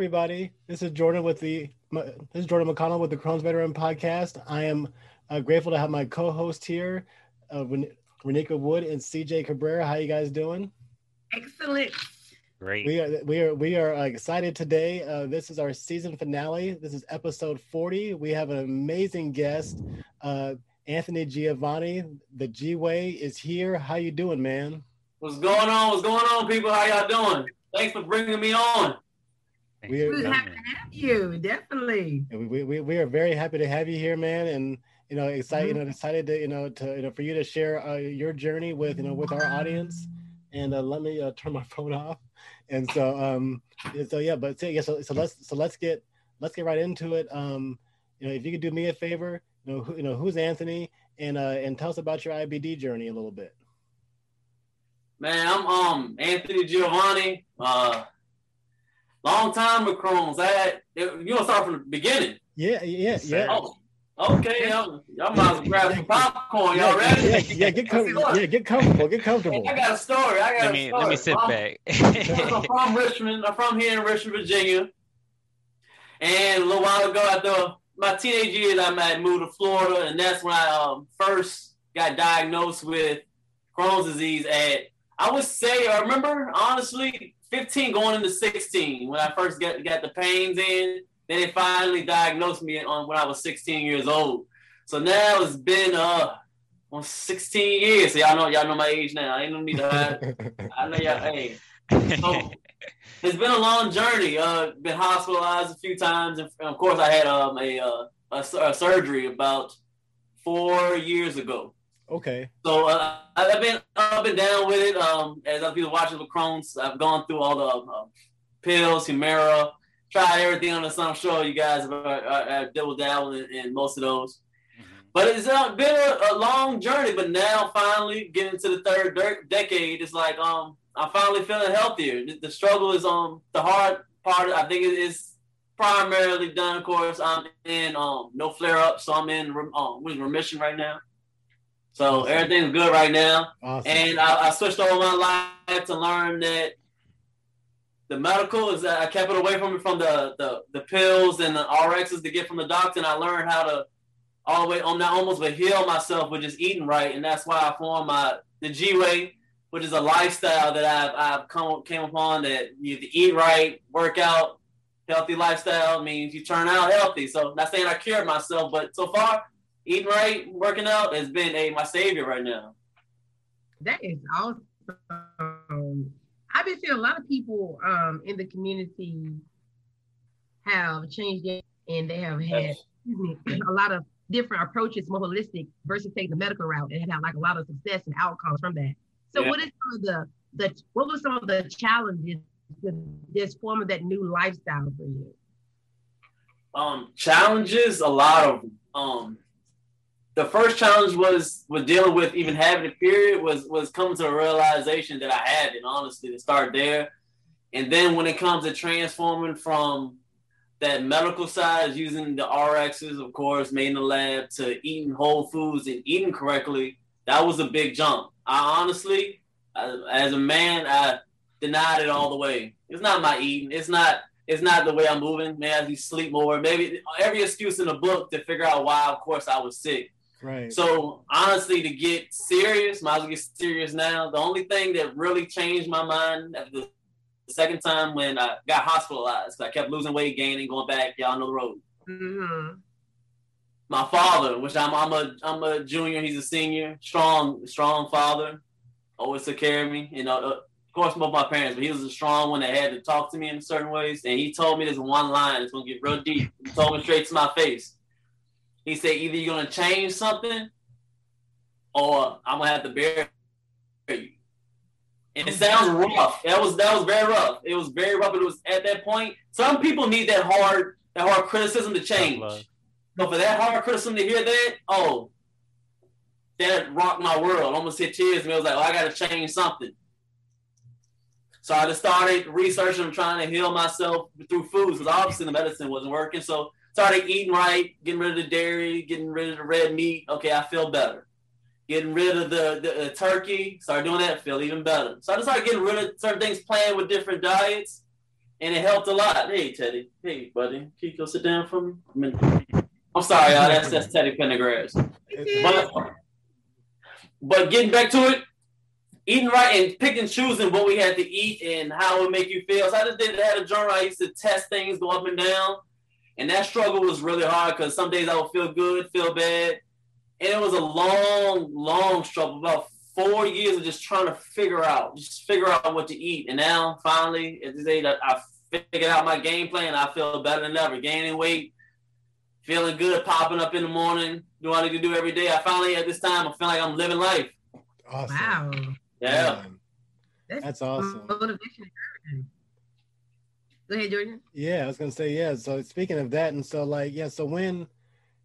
everybody. This is Jordan McConnell with the Crohn's Veteran Podcast. I am grateful to have my co-host here, Renika Wood and CJ Cabrera. How you guys doing? Excellent. Great. We are excited today. This is our season finale. This is episode 40. We have an amazing guest, Anthony Giovanni. The G Way is here. How you doing, man? What's going on? What's going on, people? How y'all doing? Thanks for bringing me on. We're happy to have you, definitely. We are very happy to have you here, man, and excited for you to share your journey with our audience. And let me turn my phone off. And so let's get right into it. If you could do me a favor, who's Anthony, and tell us about your IBD journey a little bit. Man, I'm Anthony Giovanni. Long time with Crohn's. You want to start from the beginning? Yeah. Oh, okay. Y'all might as well grab some popcorn. Y'all ready? Get comfortable. I got a story. Let me sit back. I'm from Richmond. I'm from here in Richmond, Virginia. And a little while ago, after my teenage years, I moved to Florida, and that's when I first got diagnosed with Crohn's disease at, I would say, I remember, honestly, 15 going into 16 when I first got the pains in. Then they finally diagnosed me when I was 16 years old. So now it's been 16 years. So y'all know my age now. I ain't no need to hide. I know y'all age. So it's been a long journey. Been hospitalized a few times, and of course I had a surgery about 4 years ago. Okay. So I've been up and down with it. As I've been watching with Crohn's, I've gone through all the pills, Humira, tried everything under the sun. I'm sure you guys have dabbled in most of those. Mm-hmm. But it's been a long journey. But now, finally, getting to the third decade, it's like I'm finally feeling healthier. The struggle is the hard part. I think it is primarily done. Of course, I'm in no flare ups, so I'm in remission right now. So everything's good right now. Awesome. And I switched over my life to learn that the medical is I kept it away from it, from the pills and the RXs to get from the doctor. And I learned how to all the way on that almost, but heal myself with just eating right. And that's why I formed the G Way, which is a lifestyle that I've come upon, that you have to eat right, work out. Healthy lifestyle means you turn out healthy. So I'm not saying I cured myself, but so far, eating right, working out has been my savior right now. That is awesome. I've been seeing a lot of people in the community have changed it, and they have had a lot of different approaches, more holistic versus taking the medical route, and have like a lot of success and outcomes from that. So yeah. What is some of what were some of the challenges with this form of that new lifestyle for you? Challenges, a lot of them. The first challenge was dealing with even having a period was coming to a realization that I had it, honestly, to start there. And then when it comes to transforming from that medical side, using the RXs, of course, made in the lab, to eating whole foods and eating correctly, that was a big jump. I honestly, as a man, I denied it all the way. It's not my eating. It's not the way I'm moving. Man, I need to sleep more. Maybe every excuse in the book to figure out why, of course, I was sick. Right. So, honestly, to get serious, might as well get serious now. The only thing that really changed my mind at the second time when I got hospitalized, because I kept losing weight, gaining, going back. Y'all know the road. Mm-hmm. My father, which I'm a junior, he's a senior, strong father, always took care of me. Of course, both my parents, but he was a strong one that had to talk to me in certain ways. And he told me this one line, it's going to get real deep. He told me straight to my face. He said, either you're going to change something or I'm going to have to bury you. And it sounds rough. That was very rough. It was very rough. But it was at that point. Some people need that hard criticism to change. So for that hard criticism to hear that, that rocked my world. I almost hit tears. And I was like, I got to change something. So I just started researching and trying to heal myself through foods, because obviously the medicine wasn't working. So started eating right, getting rid of the dairy, getting rid of the red meat. Okay, I feel better. Getting rid of the turkey, started doing that, feel even better. So I just started getting rid of certain things, playing with different diets. and it helped a lot. Hey, Teddy. Hey, buddy. Can you go sit down for me? I'm sorry, y'all. That's Teddy Pendergrass. But getting back to it, eating right and picking and choosing what we had to eat and how it make you feel. So I just did that at a journal. I used to test things, go up and down. And that struggle was really hard because some days I would feel good, feel bad. And it was a long, long struggle, about 4 years of just trying to figure out what to eat. And now, finally, at this age, I figured out my game plan. I feel better than ever, gaining weight, feeling good, popping up in the morning, doing what I need to do every day. I finally, at this time, I feel like I'm living life. Awesome. Wow. Yeah. Man, that's awesome. Motivation. Go ahead, Jordan. Yeah, I was going to say, yeah. So speaking of that, and so like, yeah, so when,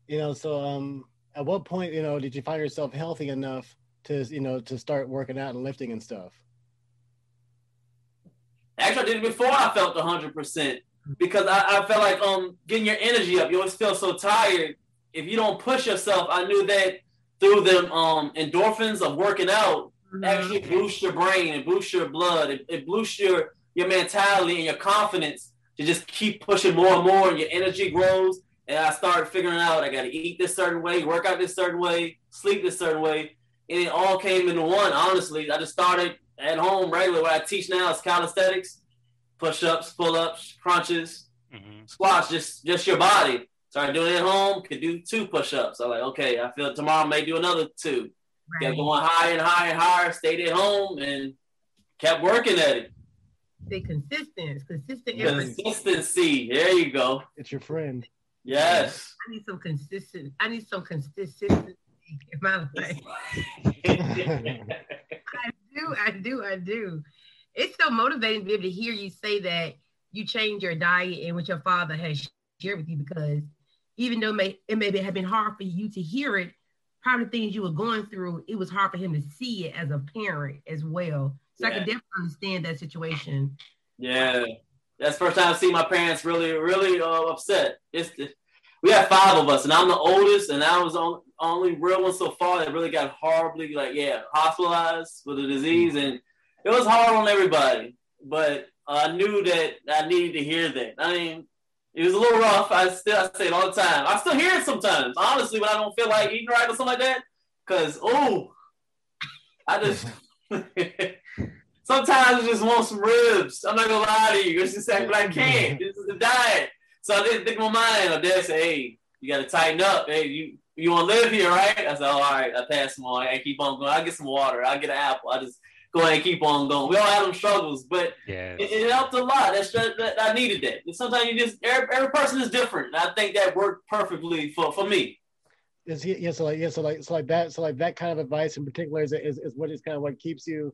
you know, so at what point, you know, did you find yourself healthy enough to, you know, to start working out and lifting and stuff? Actually, I did it before I felt 100% because I felt like getting your energy up. You always feel so tired. If you don't push yourself, I knew that through them endorphins of working out actually boosts your brain, it boosts your blood, it boosts your mentality and your confidence to just keep pushing more and more, and your energy grows. And I started figuring out I got to eat this certain way, work out this certain way, sleep this certain way. And it all came into one, honestly. I just started at home regularly. What I teach now is calisthenics, push-ups, pull-ups, crunches, squats, just your body. Started doing it at home, could do 2 push-ups. I'm like, okay, I feel tomorrow I may do another 2. Right. Kept going higher and higher and higher, stayed at home, and kept working at it. Say consistency. There you go. It's your friend. Yes. I need some consistency. I need some consistency in my life. I do. It's so motivating to be able to hear you say that you change your diet and what your father has shared with you, because even though it may have been hard for you to hear it, part of the things you were going through, it was hard for him to see it as a parent as well. So yeah. I can definitely understand that situation. Yeah. That's the first time I've seen my parents really, really upset. We have 5 of us, and I'm the oldest, and I was the only real one so far that really got horribly, hospitalized with a disease, and it was hard on everybody. But I knew that I needed to hear that. I mean, it was a little rough. I say it all the time. I still hear it sometimes, honestly, when I don't feel like eating right or something like that, because, I just... Sometimes I just want some ribs. I'm not gonna lie to you. It's just like, but I can't. This is the diet. So I didn't think in my mind. My dad said, "Hey, you gotta tighten up. Hey, you wanna live here, right?" I said, "Oh, all right." I passed them on. I keep on going. I get some water. I get an apple. I just go ahead and keep on going. We all had them struggles, but it helped a lot. That I needed that. And sometimes you just every person is different, and I think that worked perfectly for me. So that kind of advice in particular is what is kind of what keeps you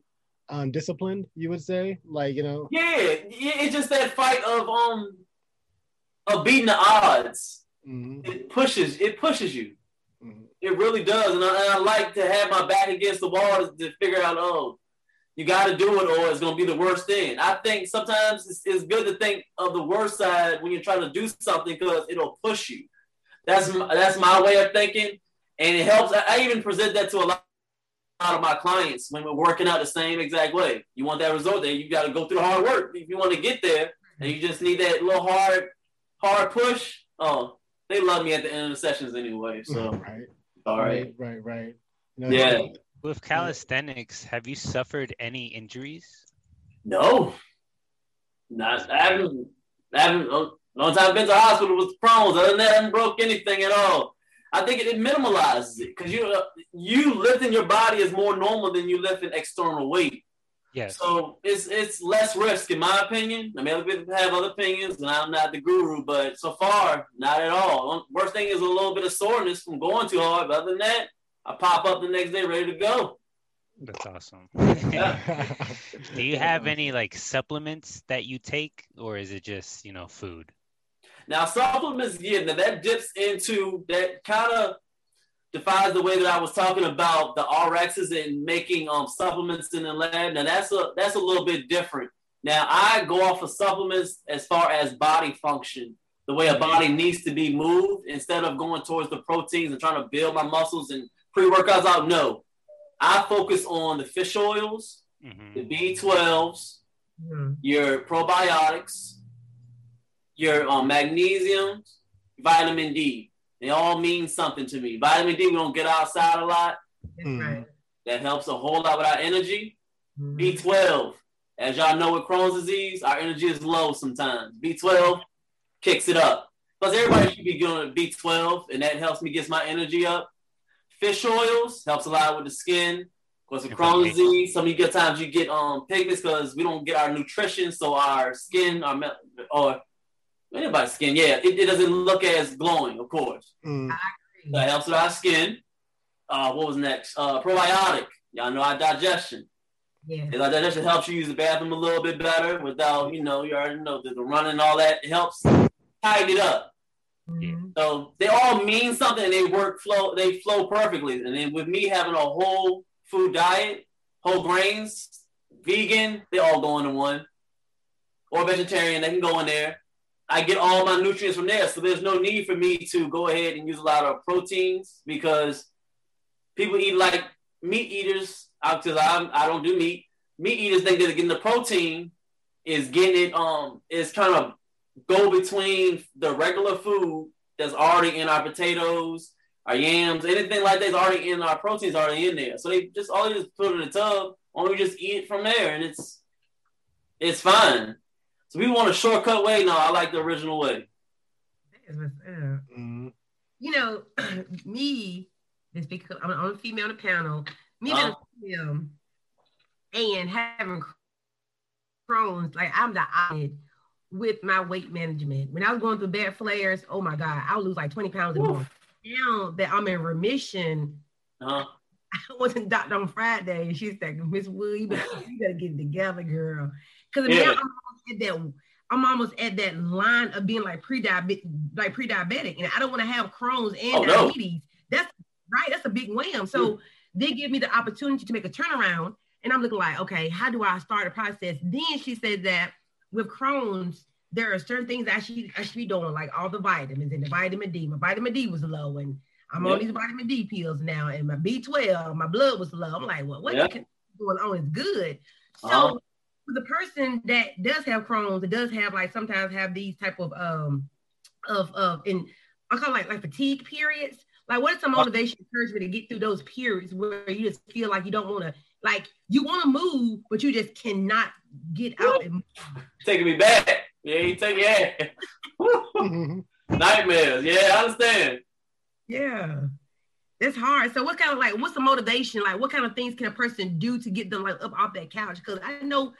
disciplined, you would say, like, you know. Yeah, it's just that fight of beating the odds. It pushes you. It really does, and I like to have my back against the wall to figure out, you got to do it, or it's gonna be the worst thing. I think sometimes it's good to think of the worst side when you're trying to do something, because it'll push you. That's my way of thinking, and it helps. I even present that to a lot of my clients when we're working out the same exact way. You want that result, then you got to go through the hard work. If you want to get there, and you just need that little hard push. Oh, they love me at the end of the sessions anyway. So, right. No. With calisthenics, have you suffered any injuries? No, not. I haven't. Long time I've been to the hospital with Crohn's. Other than that, I haven't broke anything at all. I think it minimalizes it, because you lifting your body is more normal than you lifting external weight. Yes. So it's less risk, in my opinion. I mean, other people have other opinions, and I'm not the guru, but so far, not at all. Worst thing is a little bit of soreness from going too hard. But other than that, I pop up the next day ready to go. That's awesome. Yeah. Do you have any supplements that you take, or is it just, food? Now, supplements, that dips into, that kind of defies the way that I was talking about the RXs and making supplements in the lab. Now, that's a little bit different. Now, I go off of supplements as far as body function, the way a body needs to be moved, instead of going towards the proteins and trying to build my muscles and pre-workouts out. No, I focus on the fish oils, the B12s, your probiotics, your magnesium, vitamin D. They all mean something to me. Vitamin D, we don't get outside a lot. Right. That helps a whole lot with our energy. B12, as y'all know with Crohn's disease, our energy is low sometimes. B12 kicks it up. Plus, everybody should be doing B12, and that helps me get my energy up. Fish oils helps a lot with the skin. Of course, with Crohn's disease, some of you good times you get pigments because we don't get our nutrition, so our skin, anybody's skin, it doesn't look as glowing, of course. I agree. That helps with our skin. What was next? Probiotic. Y'all know our digestion. Yeah. Our digestion helps you use the bathroom a little bit better without, you already know, the running and all that. It helps tighten it up. Mm-hmm. So they all mean something and they flow perfectly. And then with me having a whole food diet, whole grains, vegan, they all go into one. Or vegetarian, they can go in there. I get all my nutrients from there. So there's no need for me to go ahead and use a lot of proteins because people eat like meat eaters. Because I don't do meat. Meat eaters think that getting the protein is getting it, is kind of go between the regular food that's already in our potatoes, our yams, anything like that's already in our proteins, already in there. So they just put it in the tub, only just eat it from there, and it's fine. So we want a shortcut way. No, I like the original way. Me, just because I'm the only female on the panel, me being a female and having Crohn's, like I'm the odd with my weight management. When I was going through bad flares, oh my God, I would lose like 20 pounds a month. Now that I'm in remission, I wasn't doctor on Friday, and she's like, Miss Wood, you better get it together, girl. Because now I'm almost at that line of being like pre-diabetic, and I don't want to have Crohn's and diabetes. No. That's right. That's a big wham. So they give me the opportunity to make a turnaround, and I'm looking like, okay, how do I start a process? Then she said that with Crohn's, there are certain things I should be doing, like all the vitamins and the vitamin D. My vitamin D was low, and I'm on these vitamin D pills now, and my B12, my blood was low. I'm like, well, what is going on is good. So for the person that does have Crohn's, it does have like sometimes have these type of I call it like fatigue periods. Like, what is some motivation, encouragement to get through those periods where you just feel like you don't want to, like, you want to move, but you just cannot get out and move? Taking me back. Yeah, you take me back. Nightmares. Yeah, I understand. Yeah. It's hard. So what's the motivation? Like, what kind of things can a person do to get them, like, up off that couch? Because I know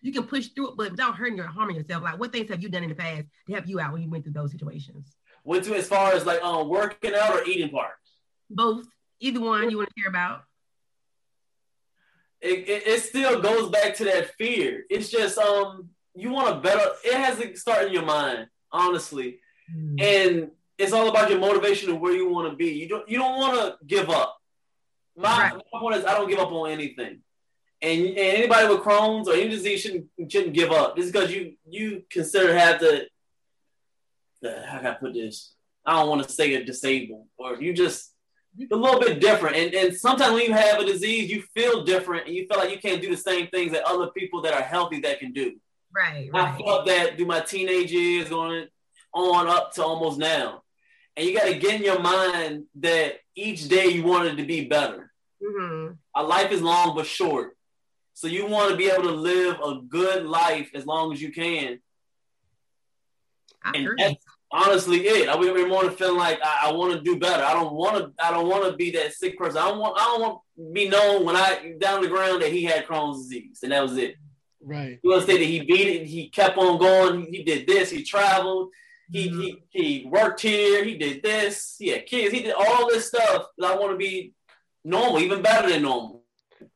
you can push through it, but without hurting or harming yourself. Like, what things have you done in the past to help you out when you went through those situations? Went to as far as like working out or eating part? Both. Either one you want to hear about. It still goes back to that fear. It's just you want to better. It has to start in your mind, honestly. And it's all about your motivation and where you want to be. You don't want to give up. My point is I don't give up on anything. And anybody with Crohn's or any disease shouldn't give up. This is because you consider have to. How can I put this? I don't want to say you're disabled or you just a little bit different. And sometimes when you have a disease, you feel different and you feel like you can't do the same things that other people that are healthy that can do. Right. I felt that through my teenage years going on up to almost now. And you got to get in your mind that each day you want it to be better. Mm-hmm. Our life is long but short. So you want to be able to live a good life as long as you can. And that's honestly it. I wake up every morning feeling like I want to do better. I don't want to be that sick person. I don't want to be known when I down the ground that he had Crohn's disease and that was it. Right. You want to say that he beat it. He kept on going. He did this. He traveled. He worked here. He did this. He had kids. He did all this stuff. I want to be normal, even better than normal.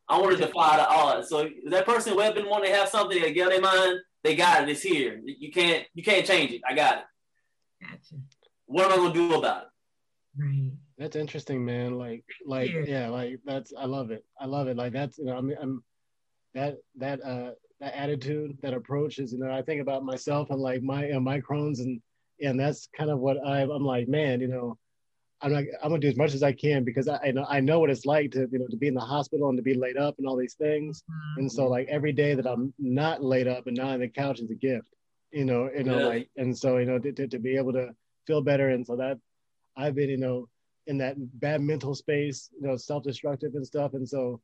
I want to defy the odds. So that person who been wanting to have something that get out their mind. They got it. It's here. You can't change it. I got it. Gotcha. What am I gonna do about it? Right. That's interesting, man. Like I love it. Like that's that attitude, that approach is I think about myself and like my Crohn's and that's kind of what I'm like, man. I'm gonna do as much as I can because I know what it's like to be in the hospital and to be laid up and all these things. Mm-hmm. And so like every day that I'm not laid up and not on the couch is a gift. like, and so, to be able to feel better. And so that I've been, in that bad mental space, self-destructive and stuff. And so,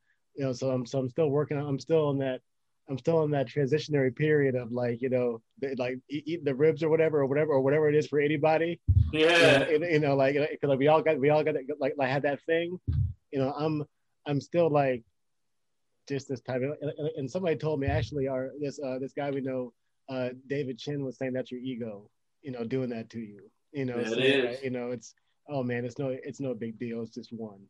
so I'm still working on, I'm still in that transitionary period of like, eat the ribs or whatever it is for anybody. Yeah. Because we all got that, like had that thing, I'm still like just this type of, and somebody told me actually this guy we know, David Chin, was saying that's your ego, doing that to you, it's, oh man, it's no big deal. It's just one.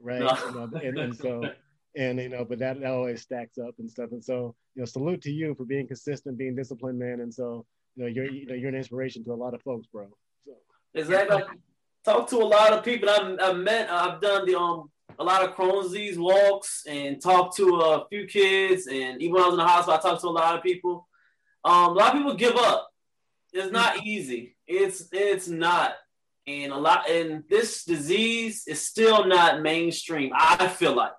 Right. No. But that always stacks up and stuff. And so, salute to you for being consistent, being disciplined, man. And so, you're an inspiration to a lot of folks, bro. So. Exactly. I talk to a lot of people. I've done the, a lot of Crohn's disease walks and talked to a few kids. And even when I was in the hospital, I talked to a lot of people. A lot of people give up. It's not easy. It's not. And this disease is still not mainstream, I feel like.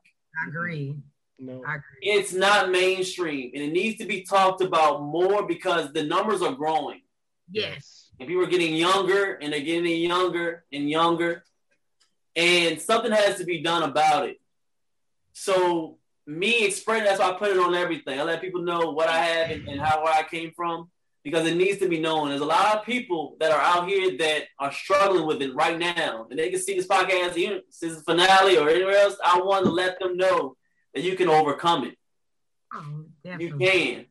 I agree. No. I agree. It's not mainstream, and it needs to be talked about more because the numbers are growing. Yes. And people are getting younger, and they're getting younger and younger. And something has to be done about it. So me expressing, that's why I put it on everything. I let people know what I have and where I came from, because it needs to be known. There's a lot of people that are out here that are struggling with it right now. And they can see this podcast, this is finale or anywhere else. I want to let them know that you can overcome it. Oh, you can.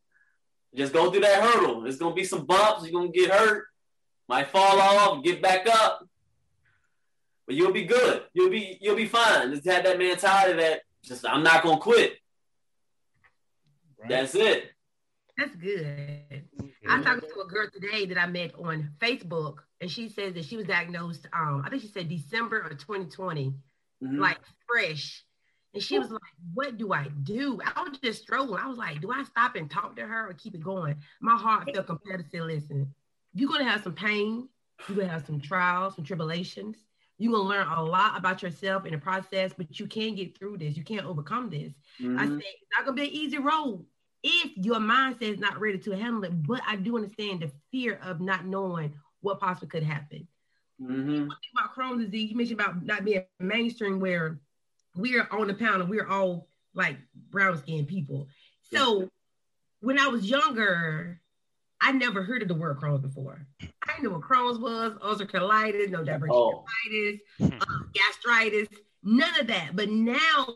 Just go through that hurdle. There's going to be some bumps. You're going to get hurt. Might fall off, get back up. But you'll be good. You'll be fine. Just have that mentality that just I'm not gonna quit. Right. That's it. That's good. I'm talking to a girl today that I met on Facebook, and she says that she was diagnosed. I think she said December of 2020, like fresh. And she was like, "What do I do?" I was just struggling. I was like, "Do I stop and talk to her or keep it going?" My heart felt compelled to say, "Listen, you're gonna have some pain. You're gonna have some trials, some tribulations. You're going to learn a lot about yourself in the process, but you can get through this. You can't overcome this." I said, it's not going to be an easy road if your mindset is not ready to handle it. But I do understand the fear of not knowing what possibly could happen. One thing about Crohn's disease, you mentioned about not being mainstream, where we are on the pound and we're all like brown-skinned people. So when I was younger, I never heard of the word Crohn's before. I didn't know what Crohn's was, ulcerative colitis, no diverticulitis, gastritis, none of that. But now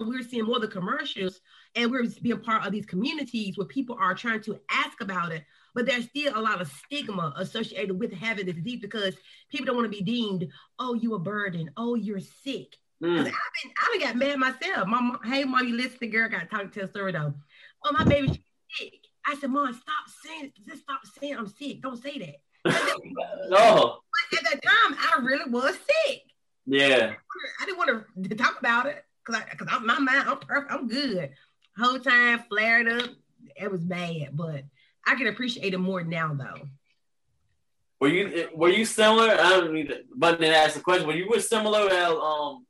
we're seeing more of the commercials, and we're being part of these communities where people are trying to ask about it, but there's still a lot of stigma associated with having this disease because people don't want to be deemed, oh, you a burden, oh, you're sick. I got mad myself. Hey, mom, you listen, girl, got to tell a story though. Oh, my baby, she's sick. I said, Mom, stop saying I'm sick. Don't say that. No. But at that time, I really was sick. Yeah. I didn't want to talk about it because my mind, I'm perfect. I'm good. Whole time flared up. It was bad, but I can appreciate it more now, though. Were you similar? I don't need to button and ask the question. Were you similar? A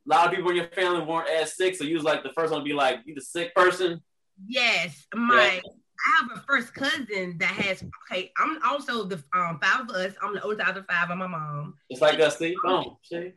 lot of people in your family weren't as sick, so you was like the first one to be like, you the sick person? Yes. I have a first cousin that has, I'm also the five of us. I'm the oldest out of five. I'm my mom. It's like us, see? Oh, see?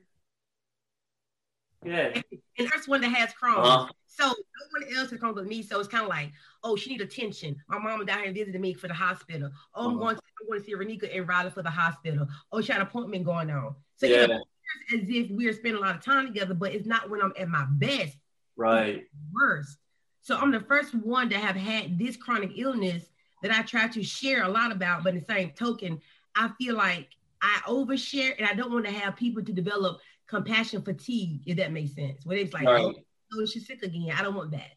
Yeah. And that's one that has Crohn's. So no one else has Crohn's but me. So it's kind of like, oh, she needs attention. My mom down here visiting me for the hospital. Oh, I'm going to see Renika and Riley for the hospital. Oh, she had an appointment going on. So it's as if we're spending a lot of time together, but it's not when I'm at my best. Right. Worst. So I'm the first one to have had this chronic illness that I try to share a lot about, but in the same token, I feel like I overshare, and I don't want to have people to develop compassion fatigue, if that makes sense. Where it's like, oh, she's sick again. I don't want that.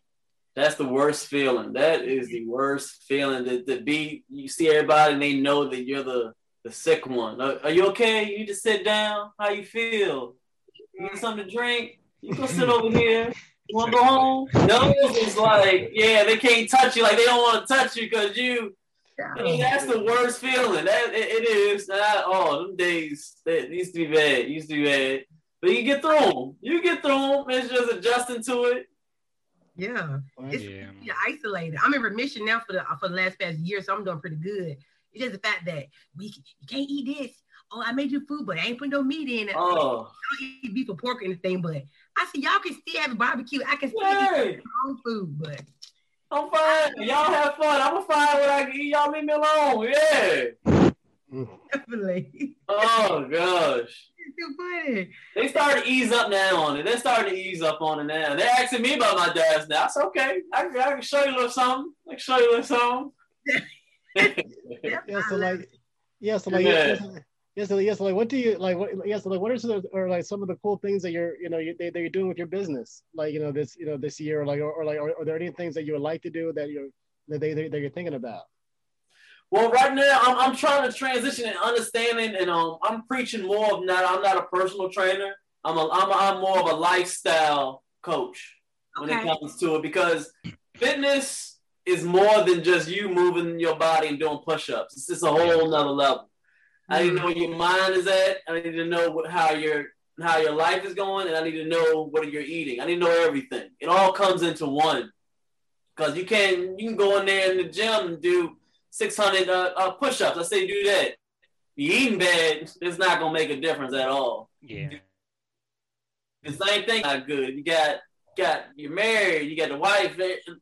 That's the worst feeling. That is the worst feeling, to be, you see everybody and they know that you're the sick one. Are you okay? You need to sit down. How you feel? You need something to drink? You can sit over here. You want to go home? No, it's like, yeah, they can't touch you. Like, they don't want to touch you because you, I mean, that's the worst feeling. That it is. Them days, it used to be bad. It used to be bad. But you get through them. It's just adjusting to it. Yeah. It's isolated. I'm in remission now for the last past year, so I'm doing pretty good. It's just the fact that you can't eat this. Oh, I made you food, but I ain't putting no meat in it. Oh. I don't eat beef or pork or anything, but I said, y'all can still have a barbecue. I can still eat my own food, but. I'm fine. Y'all have fun. I'm going to find what I can eat. Y'all leave me alone. Yeah. Definitely. Oh, gosh. It's so funny. They started to ease up now on it. They're asking me about my dad's now. It's okay. I can show you a little something. So, what do you like? What are some of the cool things that you're doing with your business? Like, this year, are there any things that you would like to do that you're thinking about? Well, right now, I'm trying to transition and understanding, and I'm preaching more of I'm not a personal trainer. I'm more of a lifestyle coach when it comes to it, because fitness is more than just you moving your body and doing push-ups. It's just a whole nother level. I need to know where your mind is at. I need to know how your life is going, and I need to know what you're eating. I need to know everything. It all comes into one, because you can go in there in the gym and do 600 push-ups. I say do that. You eating bad, it's not gonna make a difference at all. Yeah. The same thing. Not good. You got you're married. You got the wife.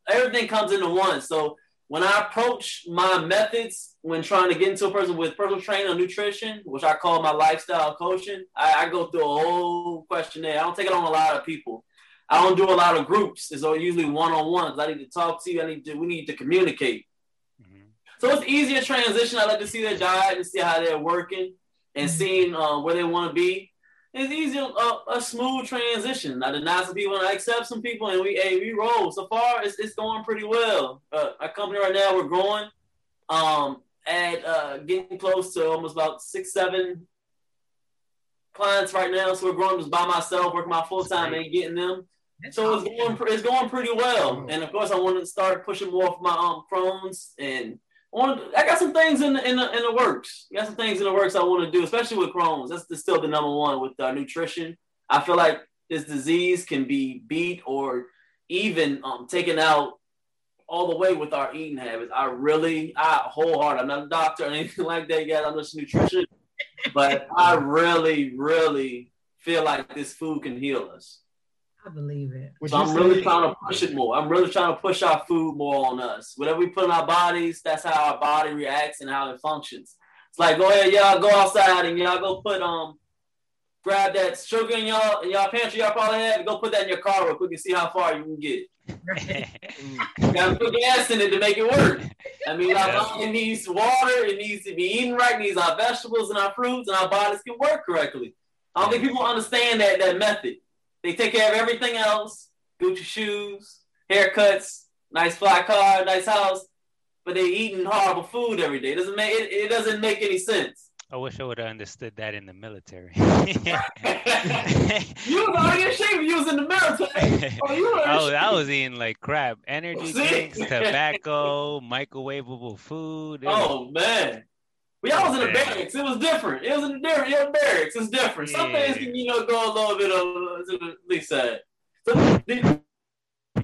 Everything comes into one. So. When I approach my methods when trying to get into a person with personal training or nutrition, which I call my lifestyle coaching, I go through a whole questionnaire. I don't take it on a lot of people. I don't do a lot of groups. It's usually one-on-ones. I need to talk to you. We need to communicate. Mm-hmm. So it's easier transition. I like to see their diet and see how they're working and seeing where they want to be. It's easier, a smooth transition. I deny some people and I accept some people, and we roll. So far, it's going pretty well. Our company right now, we're growing, getting close to almost about 6-7 clients right now. So we're growing just by myself, working my full time and getting them. So it's going pretty well. And of course, I want to start pushing more for my Crohn's, and I got some things in the works. I got some things in the works I want to do, especially with Crohn's. That's still the number one with nutrition. I feel like this disease can be beat or even taken out all the way with our eating habits. I'm not a doctor or anything like that yet. I'm just a nutritionist. But I really, really feel like this food can heal us. I believe it. So I'm really trying to push it more. I'm really trying to push our food more on us. Whatever we put in our bodies, that's how our body reacts and how it functions. It's like, go ahead, y'all go outside and y'all go put grab that sugar in y'all pantry y'all probably have, and go put that in your car real quick and see how far you can get. You gotta put gas in it to make it work. I mean, our body needs water, it needs to be eaten right, it needs our vegetables and our fruits, and our bodies can work correctly. I don't think people understand that method. They take care of everything else, Gucci shoes, haircuts, nice fly car, nice house, but they're eating horrible food every day. It doesn't make any sense. I wish I would have understood that in the military. You was already in shape if you was in the military. I was eating like crap. Energy drinks, tobacco, microwavable food. Man. We all was in the barracks. It was different. It's different. Yeah. Some things can, go a little bit over to the least side. So, did you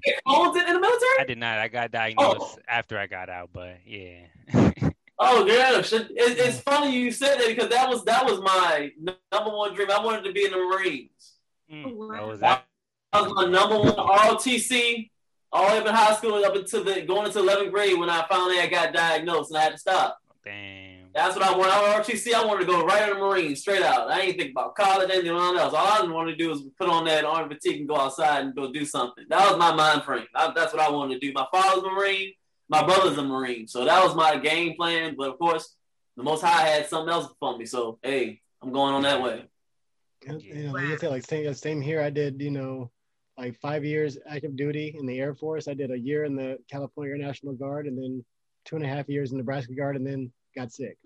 get Crohn's in the military? I did not. I got diagnosed after I got out, but yeah. Yeah. It's funny you said that, because that was my number one dream. I wanted to be in the Marines. That was my number one ROTC. All the way up in high school, going into 11th grade when I finally got diagnosed and I had to stop. Damn. That's what I wanted. I was RTC. I wanted to go right in the Marines, straight out. I didn't think about college, anything else. All I wanted to do was put on that army fatigue and go outside and go do something. That was my mind frame. That's what I wanted to do. My father's a Marine. My brother's a Marine. So that was my game plan. But, of course, the Most High had something else for me. So, hey, I'm going on that way. Same here. I did, 5 years active duty in the Air Force. I did a year in the California National Guard, and then 2.5 years in the Nebraska Guard, and then got sick.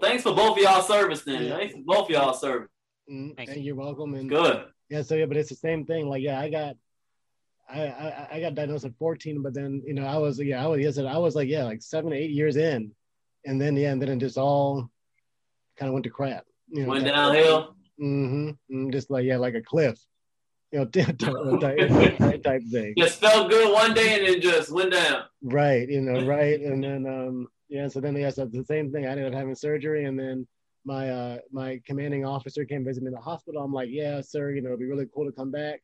Thanks for both of y'all service then. Yeah. Thanks for both of y'all service. Thank you. You're welcome. And good. Yeah. So yeah, but it's the same thing. Like, yeah, I got diagnosed at 14, but then I was 7 to 8 years in, and then it just all kind of went to crap. Went downhill. Mm-hmm. Just like a cliff. type thing. Just felt good one day and then just went down. Right, and then so then yes, that's the same thing. I ended up having surgery, and then my my commanding officer came visit me in the hospital. I'm like, yeah, sir, it'd be really cool to come back,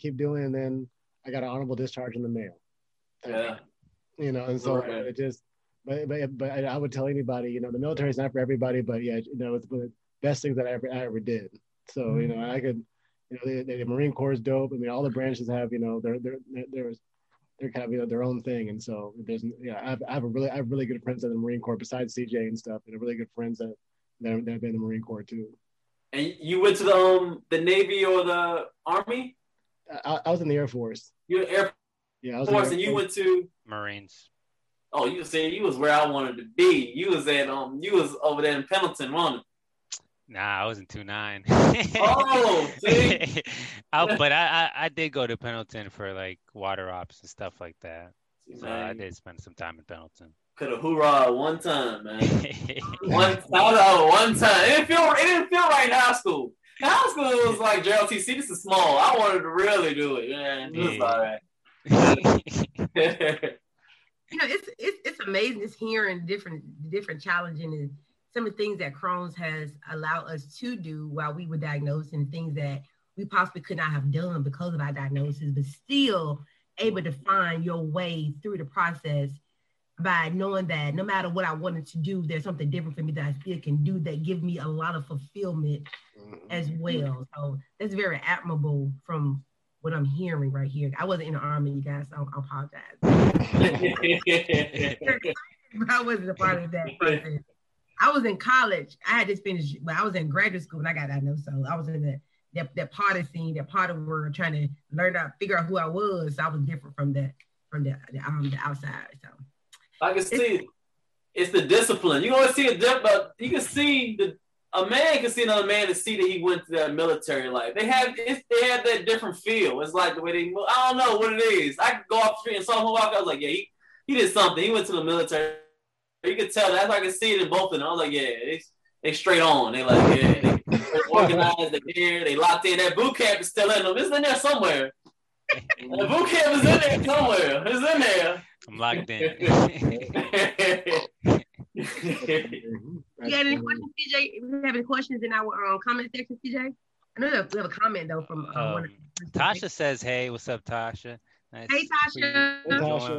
keep doing. And then I got an honorable discharge in the mail. Yeah. And so right. It just, but I would tell anybody, the military is not for everybody, but yeah, it's the best thing that I ever did. So mm-hmm. I could. The Marine Corps is dope. I mean, all the branches have, they're kind of, their own thing. And so there's, I have really good friends in the Marine Corps besides CJ and stuff, and really good friends that have been in the Marine Corps too. And you went to the Navy or the Army? I was in the Air Force. You were in the Air Force? Yeah, I was in the Air Force. And you went to? Marines. Oh, you said you was where I wanted to be. You was at, you was over there in Pendleton, wasn't it? Nah, I was in 2-9. Oh, see? But I did go to Pendleton for like water ops and stuff like that. So man. I did spend some time in Pendleton. Could have hoorah one time, man. One time. It didn't feel right in high school. In high school was like JLTC. This is small. I wanted to really do it, man. It was all right. It's amazing. It's hearing different challenges. Some of the things that Crohn's has allowed us to do while we were diagnosed, and things that we possibly could not have done because of our diagnosis, but still able to find your way through the process by knowing that no matter what I wanted to do, there's something different for me that I still can do that give me a lot of fulfillment as well. So that's very admirable from what I'm hearing right here. I wasn't in the Army, you guys, so I apologize. I wasn't a part of that process. I was in college. I had just finished, but I was in graduate school and I got diagnosed. So I was in that party scene, that party world, trying to figure out who I was. So I was different from the outside. So I can see it's the discipline. You always see a man can see another man to see that he went through that military life. They have that different feel. It's like the way they move. I don't know what it is. I could go off the street and saw him walk. I was like, yeah, he did something. He went to the military. You could tell that. I could see it in both of them. I was like, yeah, they straight on. They like, yeah, they organized, they're there, they locked in. That boot camp is still in them. It's in there somewhere. The boot camp is in there somewhere. It's in there. I'm locked in. You got any questions, CJ? If you have any questions in our comment section, CJ? I know we have a comment, though, from one of the Tasha says, hey, what's up, Tasha? Nice. Hey, Tasha. Hey, Tasha.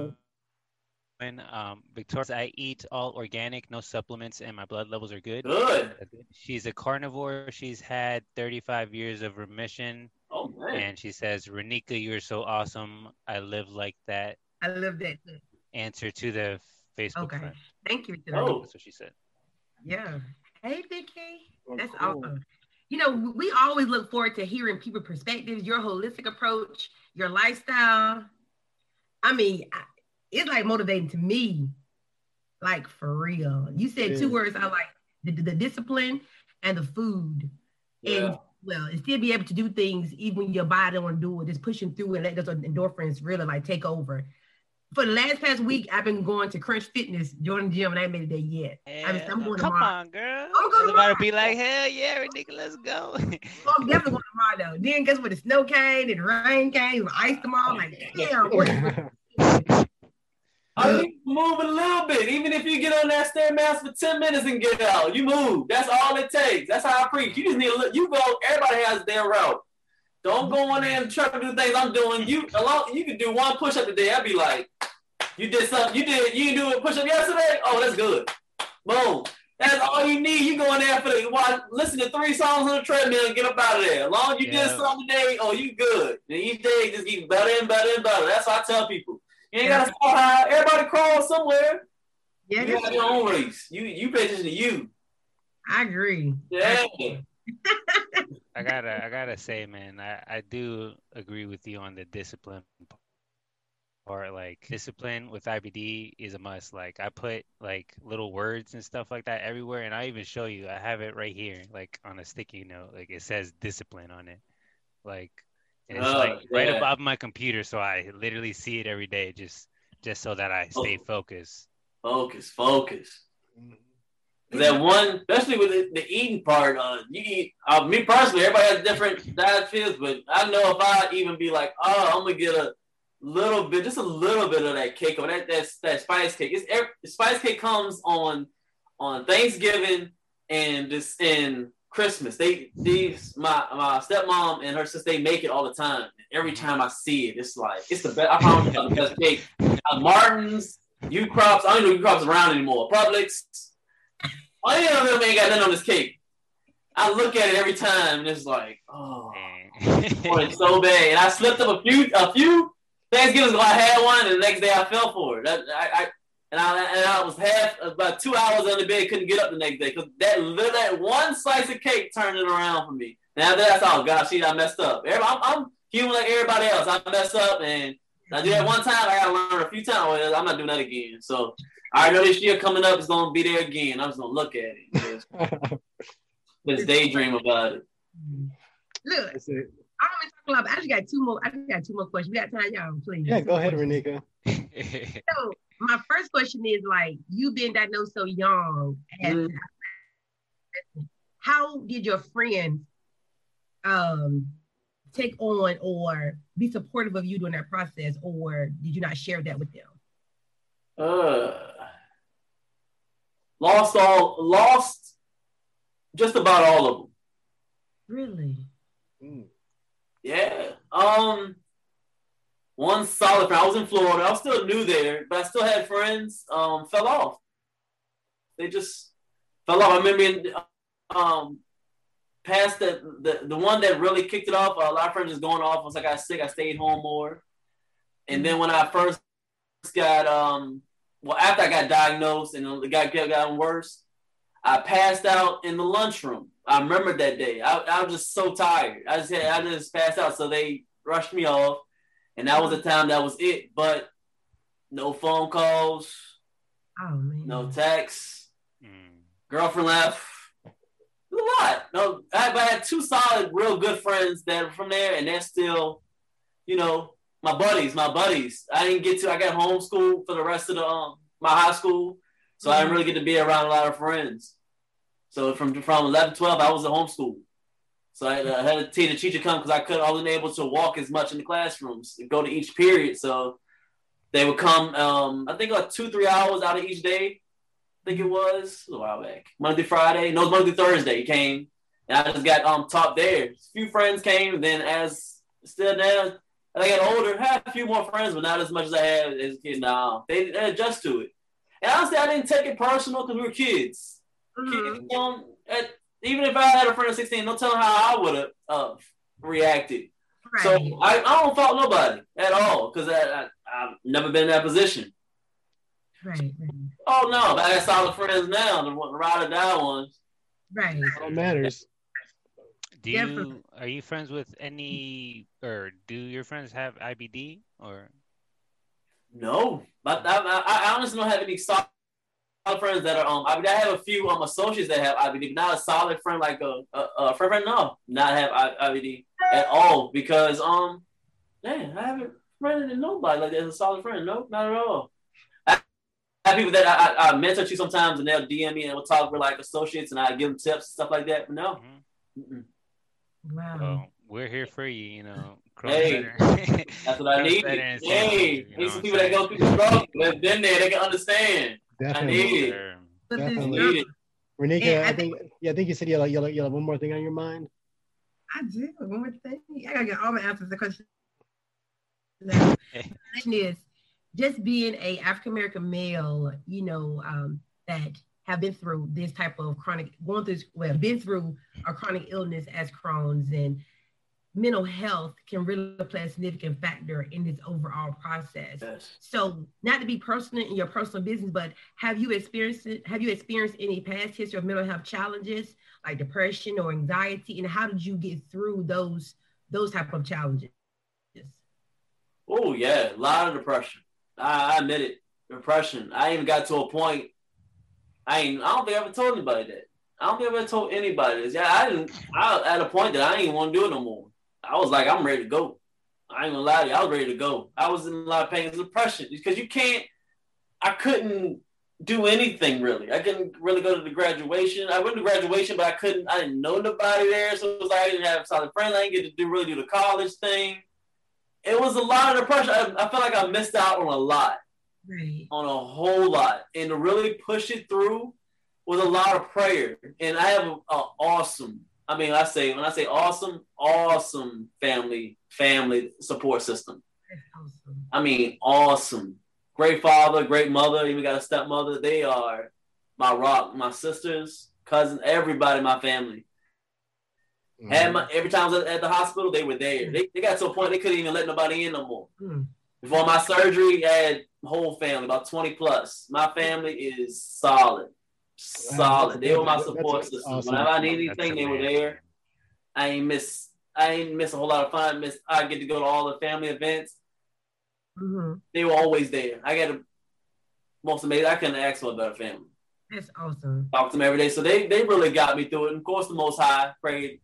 Victoria says, I eat all organic, no supplements, and my blood levels are good. She's a carnivore. She's had 35 years of remission. Oh, man. And she says, Renika, you're so awesome. I live like that. I love that too. Answer to the Facebook friend. Thank you. That's what she said. Yeah. Hey, Vicky. That's awesome. We always look forward to hearing people's perspectives, your holistic approach, your lifestyle. I mean, it's like motivating to me, like for real. You said two words I like, the discipline and the food. Yeah. And still be able to do things even when your body don't want to do it, just pushing through and let those endorphins really like take over. For the past week, I've been going to Crunch Fitness, joining the gym, and I ain't made it there yet. Yeah. I'm going tomorrow. Come on, girl. I'm going tomorrow. Everybody be like, hell yeah, Renika, let's go. So I'm definitely going tomorrow, though. Then guess what? The snow came, and the rain came, and ice tomorrow. I'm like, damn. You move a little bit. Even if you get on that Stairmaster for 10 minutes and get out, you move. That's all it takes. That's how I preach. You just need to look. You go. Everybody has their route. Don't go on there and try to do things I'm doing. You can do one push-up today. I'd be like, you did something. You didn't do a push-up yesterday? Oh, that's good. Boom. That's all you need. You go in there listen to 3 songs on the treadmill and get up out of there. As long as you did something today, oh, you good. And each day, just get better and better and better. That's what I tell people. You ain't got to start high. Everybody crawls somewhere. Yeah, you got your own race. You bitches to you. I agree. Yeah. I gotta say, man, I do agree with you on the discipline part. Like discipline with IBD is a must. Like I put like little words and stuff like that everywhere, and I even show you. I have it right here, like on a sticky note. Like it says discipline on it. Like. And it's right above my computer, so I literally see it every day, just so that I stay focused. That one, especially with the eating part on it. You eat, me personally, everybody has different diet fields, but I know if I even be like, oh, I'm gonna get a little bit, just a little bit of that cake or that spice cake. Spice cake comes on Thanksgiving and just in Christmas. My stepmom and her sister, they make it all the time. And every time I see it, it's like it's the best. I promise it's the best cake. Martin's, U-Crops. I don't even know U-Crops around anymore. Publix. I don't know if they ain't got nothing on this cake. I look at it every time and it's like, oh, it's so bad. And I slipped up a few Thanksgivings because I had one, and the next day I fell for it. I was about 2 hours on the bed, couldn't get up the next day because that one slice of cake turned it around for me. Now that's all, God, shit, I messed up. I'm human like everybody else. I messed up, and I did that one time. I got to learn a few times. I'm not doing that again. So. I know this year coming up is going to be there again. I'm just going to look at it. Just daydream about it. Look, that's it. I don't even talk a lot, but I just got two more questions. We got time, y'all, please. Yeah, go ahead, Renika. So my first question is, like, you being diagnosed so young, how did your friends take on or be supportive of you during that process, or did you not share that with them? Lost just about all of them. Really? Mm. Yeah. One solid friend. I was in Florida. I was still new there, but I still had friends. Fell off. They just fell off. I remember past the one that really kicked it off. A lot of friends just going off. Once I got sick, I stayed home more. And then when I first got after I got diagnosed and it got worse, I passed out in the lunchroom. I remember that day. I was just so tired. I just passed out, so they rushed me off, and that was the time. That was it. But no phone calls, no texts. Girlfriend left. It was a lot. No, I had two solid, real good friends that were from there, and they're still, my buddies. I got homeschooled for the rest of my high school, so I didn't really get to be around a lot of friends. So from 11, 12, I was at homeschool. So I had a teacher come because I wasn't able to walk as much in the classrooms and go to each period. So they would come, I think like 2-3 hours out of each day. I think it was a while back. Monday, Friday. No, Monday, Thursday came. And I just got taught there. A few friends came. Then I got older, had a few more friends, but not as much as I had as a kid. Now they adjust to it, and honestly, I didn't take it personal because we were kids. Mm-hmm. Even if I had a friend at 16, no telling how I would have reacted. Right. So I don't fault nobody at all because I've never been in that position. Right. Oh no, but I got solid friends now, the ride or die ones. Right. That's all that matters. Are you friends with any, or do your friends have IBD or? No, but I honestly don't have any solid friends that are I have a few associates that have IBD, but not a solid friend like a friend. No, not have IBD at all because I haven't friended to nobody like that as a solid friend. No, not at all. I have people that I mentor to sometimes, and they'll DM me and we'll talk with like associates, and I give them tips stuff like that. But no. Mm-hmm. Mm-mm. Wow. Well, we're here for you, Hey, that's what I need. Hey, there's some people that go through the struggle. They've been there. They can understand. Definitely. I need it. Renika, yeah, I think you said you have one more thing on your mind. I do. One more thing. I gotta get all my answers to the question. The question is just being a African American male, that have been through this type of been through a chronic illness as Crohn's, and mental health can really play a significant factor in this overall process. Yes. So not to be personal in your personal business, but have you experienced any past history of mental health challenges like depression or anxiety? And how did you get through those type of challenges? Oh yeah, a lot of depression. I admit it, depression. I even got to a point I don't think I ever told anybody that. I don't think I ever told anybody this. Yeah, I was at a point that I didn't even want to do it no more. I was like, I'm ready to go. I ain't gonna lie to you. I was ready to go. I was in a lot of pain. It was depression because I couldn't do anything really. I couldn't really go to the graduation. I went to graduation, but I didn't know nobody there. So it was like I didn't have solid friends. I didn't get to do the college thing. It was a lot of the pressure. I felt like I missed out on a lot, right. On a whole lot. And to really push it through was a lot of prayer. And I have an awesome, awesome family support system. Awesome. I mean, awesome. Great father, great mother, even got a stepmother. They are my rock, my sisters, cousins, everybody in my family. Mm-hmm. Every time I was at the hospital, they were there. Mm-hmm. They got to a point they couldn't even let nobody in no more. Mm-hmm. Before my surgery, I had whole family, about 20 plus. My family is solid. They were my support system. Awesome. Whenever I need anything, they were there. I ain't miss a whole lot of fun. I get to go to all the family events. Mm-hmm. They were always there. I got most amazing. I couldn't ask for a better family. That's awesome. Talk to them every day. So they really got me through it. And of course, the Most High, prayed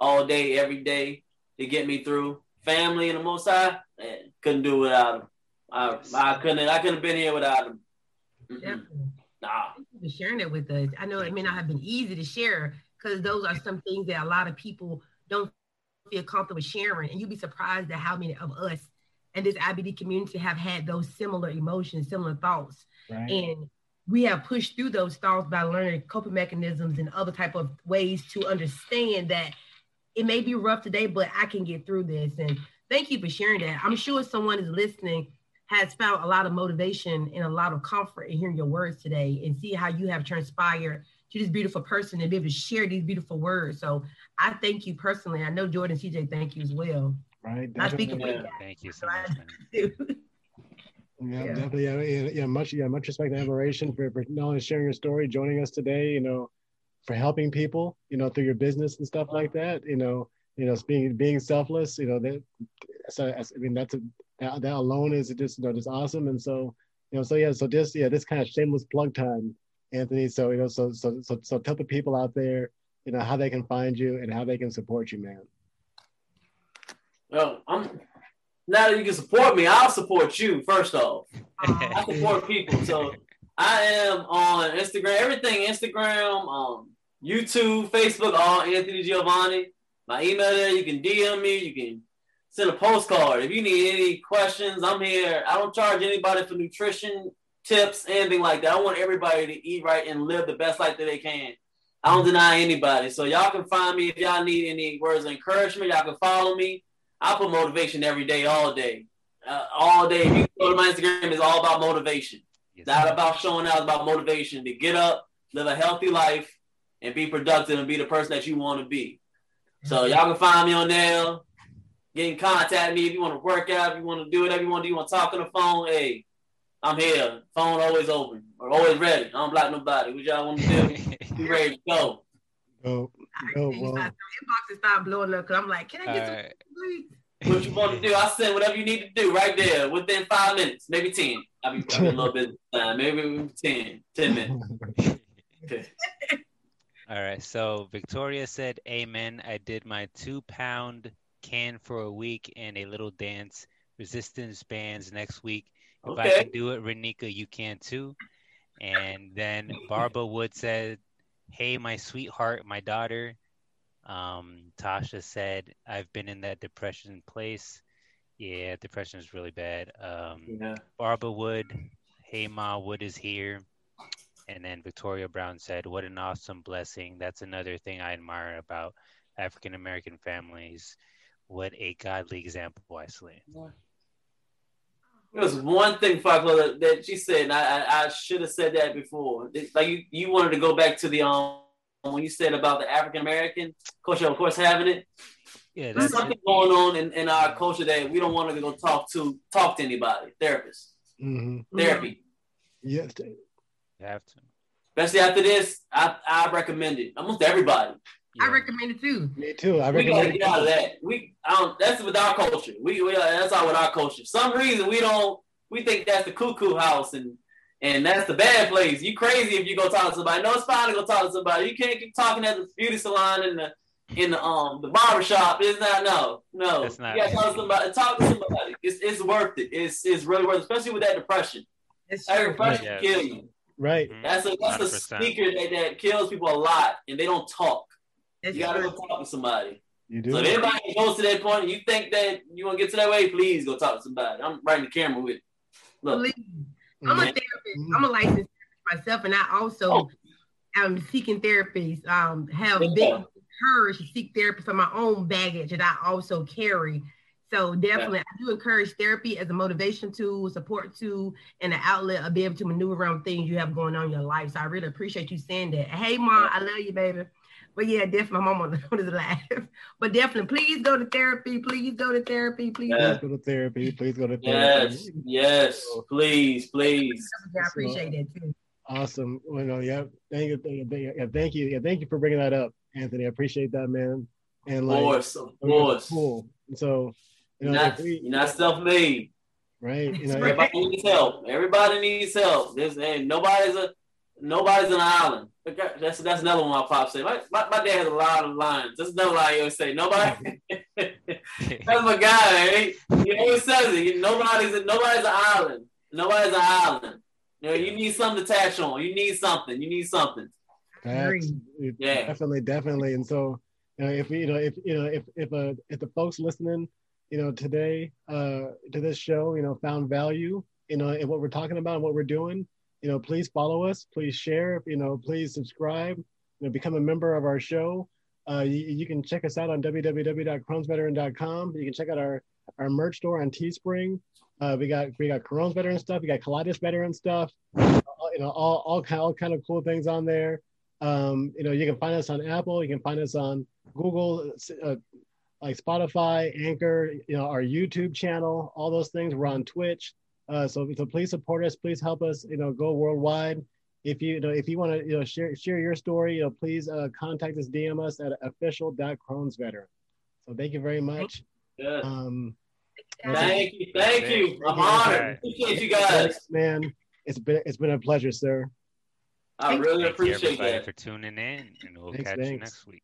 all day, every day to get me through. Family and the Most High, man, couldn't do without them. I couldn't have been here without them. Mm-hmm. Nah. Thank you for sharing it with us. I know it may not have been easy to share because those are some things that a lot of people don't feel comfortable sharing, and you'd be surprised at how many of us and this IBD community have had those similar emotions, similar thoughts. Right. And we have pushed through those thoughts by learning coping mechanisms and other type of ways to understand that it may be rough today, but I can get through this. And thank you for sharing that. I'm sure someone is listening has found a lot of motivation and a lot of comfort in hearing your words today and see how you have transpired to this beautiful person and be able to share these beautiful words. So I thank you personally. I know Jordan, CJ, thank you as well. Right. I speak for you. Thank you so much. Yeah, definitely. Much respect and admiration for not only sharing your story, joining us today, for helping people, through your business and stuff like that, being selfless, that alone is just, just awesome. And so, this kind of shameless plug time, Anthony. So, so tell the people out there, how they can find you and how they can support you, man. Well, now that you can support me, I'll support you first off. I support people. So I am on Instagram, everything Instagram, YouTube, Facebook, all Anthony Giovanni. My email there, you can DM me, you can send a postcard. If you need any questions, I'm here. I don't charge anybody for nutrition tips, anything like that. I want everybody to eat right and live the best life that they can. I don't deny anybody. So y'all can find me if y'all need any words of encouragement. Y'all can follow me. I put motivation every day, all day. If you go to my Instagram, it's all about motivation. Yes. Not about showing out, it's about motivation to get up, live a healthy life, and be productive and be the person that you want to be. So y'all can find me on there. Get in contact with me if you want to work out, if you want to do whatever you want to do, you want to talk on the phone, hey, I'm here. Phone always open or always ready. I don't block nobody. What y'all want to do? We ready to go. Inbox is not blowing up because I'm like, can I get some? What you want to do? I said whatever you need to do right there within 5 minutes, maybe 10. I'll be a little bit time, maybe 10 minutes. Okay. All right. So Victoria said, "Amen." I did my 2-pound can for a week and a little dance resistance bands next week. If I can do it, Renika, you can too. And then Barbara Wood said, "Hey, my sweetheart, my daughter." Tasha said, "I've been in that depression place." Yeah, depression is really bad. Barbara Wood, "Hey, Ma, Wood is here." And then Victoria Brown said, "What an awesome blessing. That's another thing I admire about African-American families. What a godly example, I see." There was one thing, Fakla, that she said, and I should have said that before. It's like you wanted to go back to the when you said about the African American culture, of course, having it. Yeah, there's something going on in our culture that we don't want to go talk to anybody. Therapists, therapy. Yes, you have to. Especially after this, I recommend it almost everybody. Yeah. I recommend it too. Me too. I recommend it. We gotta get out of that. That's with our culture. That's all with our culture. Some reason we think that's the cuckoo house and that's the bad place. You crazy if you go talk to somebody. No, it's fine to go talk to somebody. You can't keep talking at the beauty salon and the barbershop. It's not no. That's not. You gotta talk to somebody. It's worth it. It's really worth it, especially with that depression. That depression kills you. Right. That's a sneaker that kills people a lot, and they don't talk. You got to go talk to somebody. You do. So if anybody goes to that point, and you think that you want to get to that way, please go talk to somebody. I'm right in the camera with it. Look. Please. I'm a therapist. I'm a licensed therapist myself, and I also am seeking therapies. Have been encouraged to seek therapists on my own baggage that I also carry. So definitely, I do encourage therapy as a motivation tool, support tool, and an outlet of being able to maneuver around things you have going on in your life. So I really appreciate you saying that. Hey, Mom, I love you, baby. But yeah, definitely, my mom is alive. But definitely, please go to therapy. Please go to therapy. Please go to therapy. Please go to therapy. Yes, yes, please, please. I appreciate that too. Awesome. Well, no, yeah, thank you for bringing that up, Anthony. I appreciate that, man. And like, of course. Cool. And so. You're not self-made, right? Everybody needs help. Everybody needs help. Nobody's an island. That's another one my pop said. My dad has a lot of lines. That's another line he always say. Nobody. That's my guy. Right? He always says it. Nobody's an island. Nobody's an island. You know, you need something to attach on. You need something. Definitely. And so, if the folks listening, today to this show, found value, in what we're talking about and what we're doing, please follow us, please share, please subscribe, become a member of our show. You can check us out on www.crohnsveteran.com. You can check out our merch store on Teespring. We got Crohn's veteran stuff. We got colitis veteran stuff, all kind of cool things on there. You can find us on Apple. You can find us on Google, like Spotify, Anchor, our YouTube channel, all those things. We're on Twitch. So please support us. Please help us, go worldwide. If you want to, share your story, please contact us, DM us at official.crohnsveteran. So thank you very much. Good. Thank you. I'm honored. Appreciate you guys. Man, it's been a pleasure, sir. I really appreciate you everybody for tuning in, and we'll catch you next week.